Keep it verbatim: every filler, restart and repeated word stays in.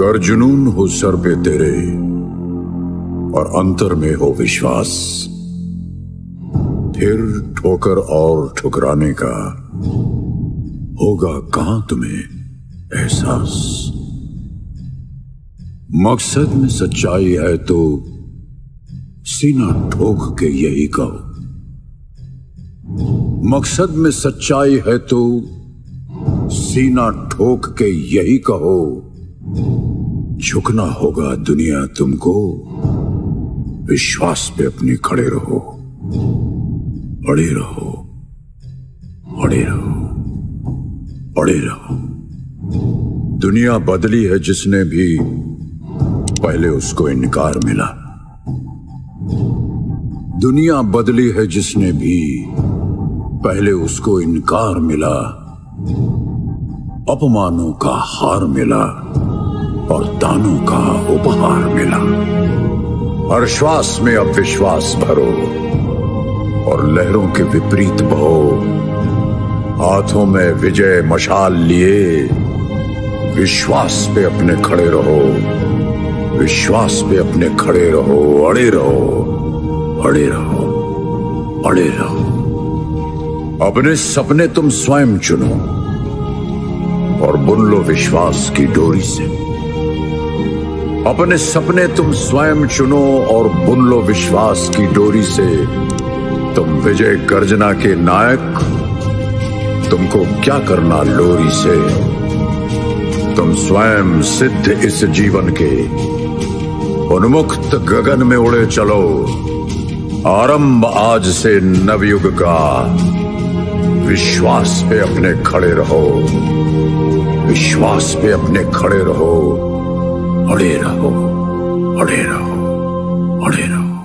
गर जुनून हो सर पे तेरे और अंतर में हो विश्वास, फिर ठोकर और ठुकराने का होगा कहां तुम्हें एहसास। मकसद में सच्चाई है तो सीना ठोक के यही कहो, मकसद में सच्चाई है तो सीना ठोक के यही कहो, झुकना होगा दुनिया तुमको, विश्वास पे अपने खड़े रहो, अड़े रहो, अड़े रहो, अड़े रहो। दुनिया बदली है, जिसने भी पहले उसको इनकार मिला। दुनिया बदली है, जिसने भी पहले उसको इनकार मिला, अपमानों का हार मिला और दानों का उपहार मिला। हर श्वास में अब विश्वास भरो और लहरों के विपरीत बहो, हाथों में विजय मशाल लिए विश्वास पे अपने खड़े रहो, विश्वास पे अपने खड़े रहो, अड़े रहो, अड़े रहो, अड़े रहो। अपने सपने तुम स्वयं चुनो और बुन लो विश्वास की डोरी से। अपने सपने तुम स्वयं चुनो और बुन लो विश्वास की डोरी से। तुम विजय गर्जना के नायक, तुमको क्या करना लोरी से। तुम स्वयं सिद्ध इस जीवन के, उन्मुक्त गगन में उड़े चलो। आरंभ आज से नवयुग का, विश्वास पे अपने खड़े रहो, विश्वास पे अपने खड़े रहो, अड़े रहो, अड़े रहो, अड़े रहो।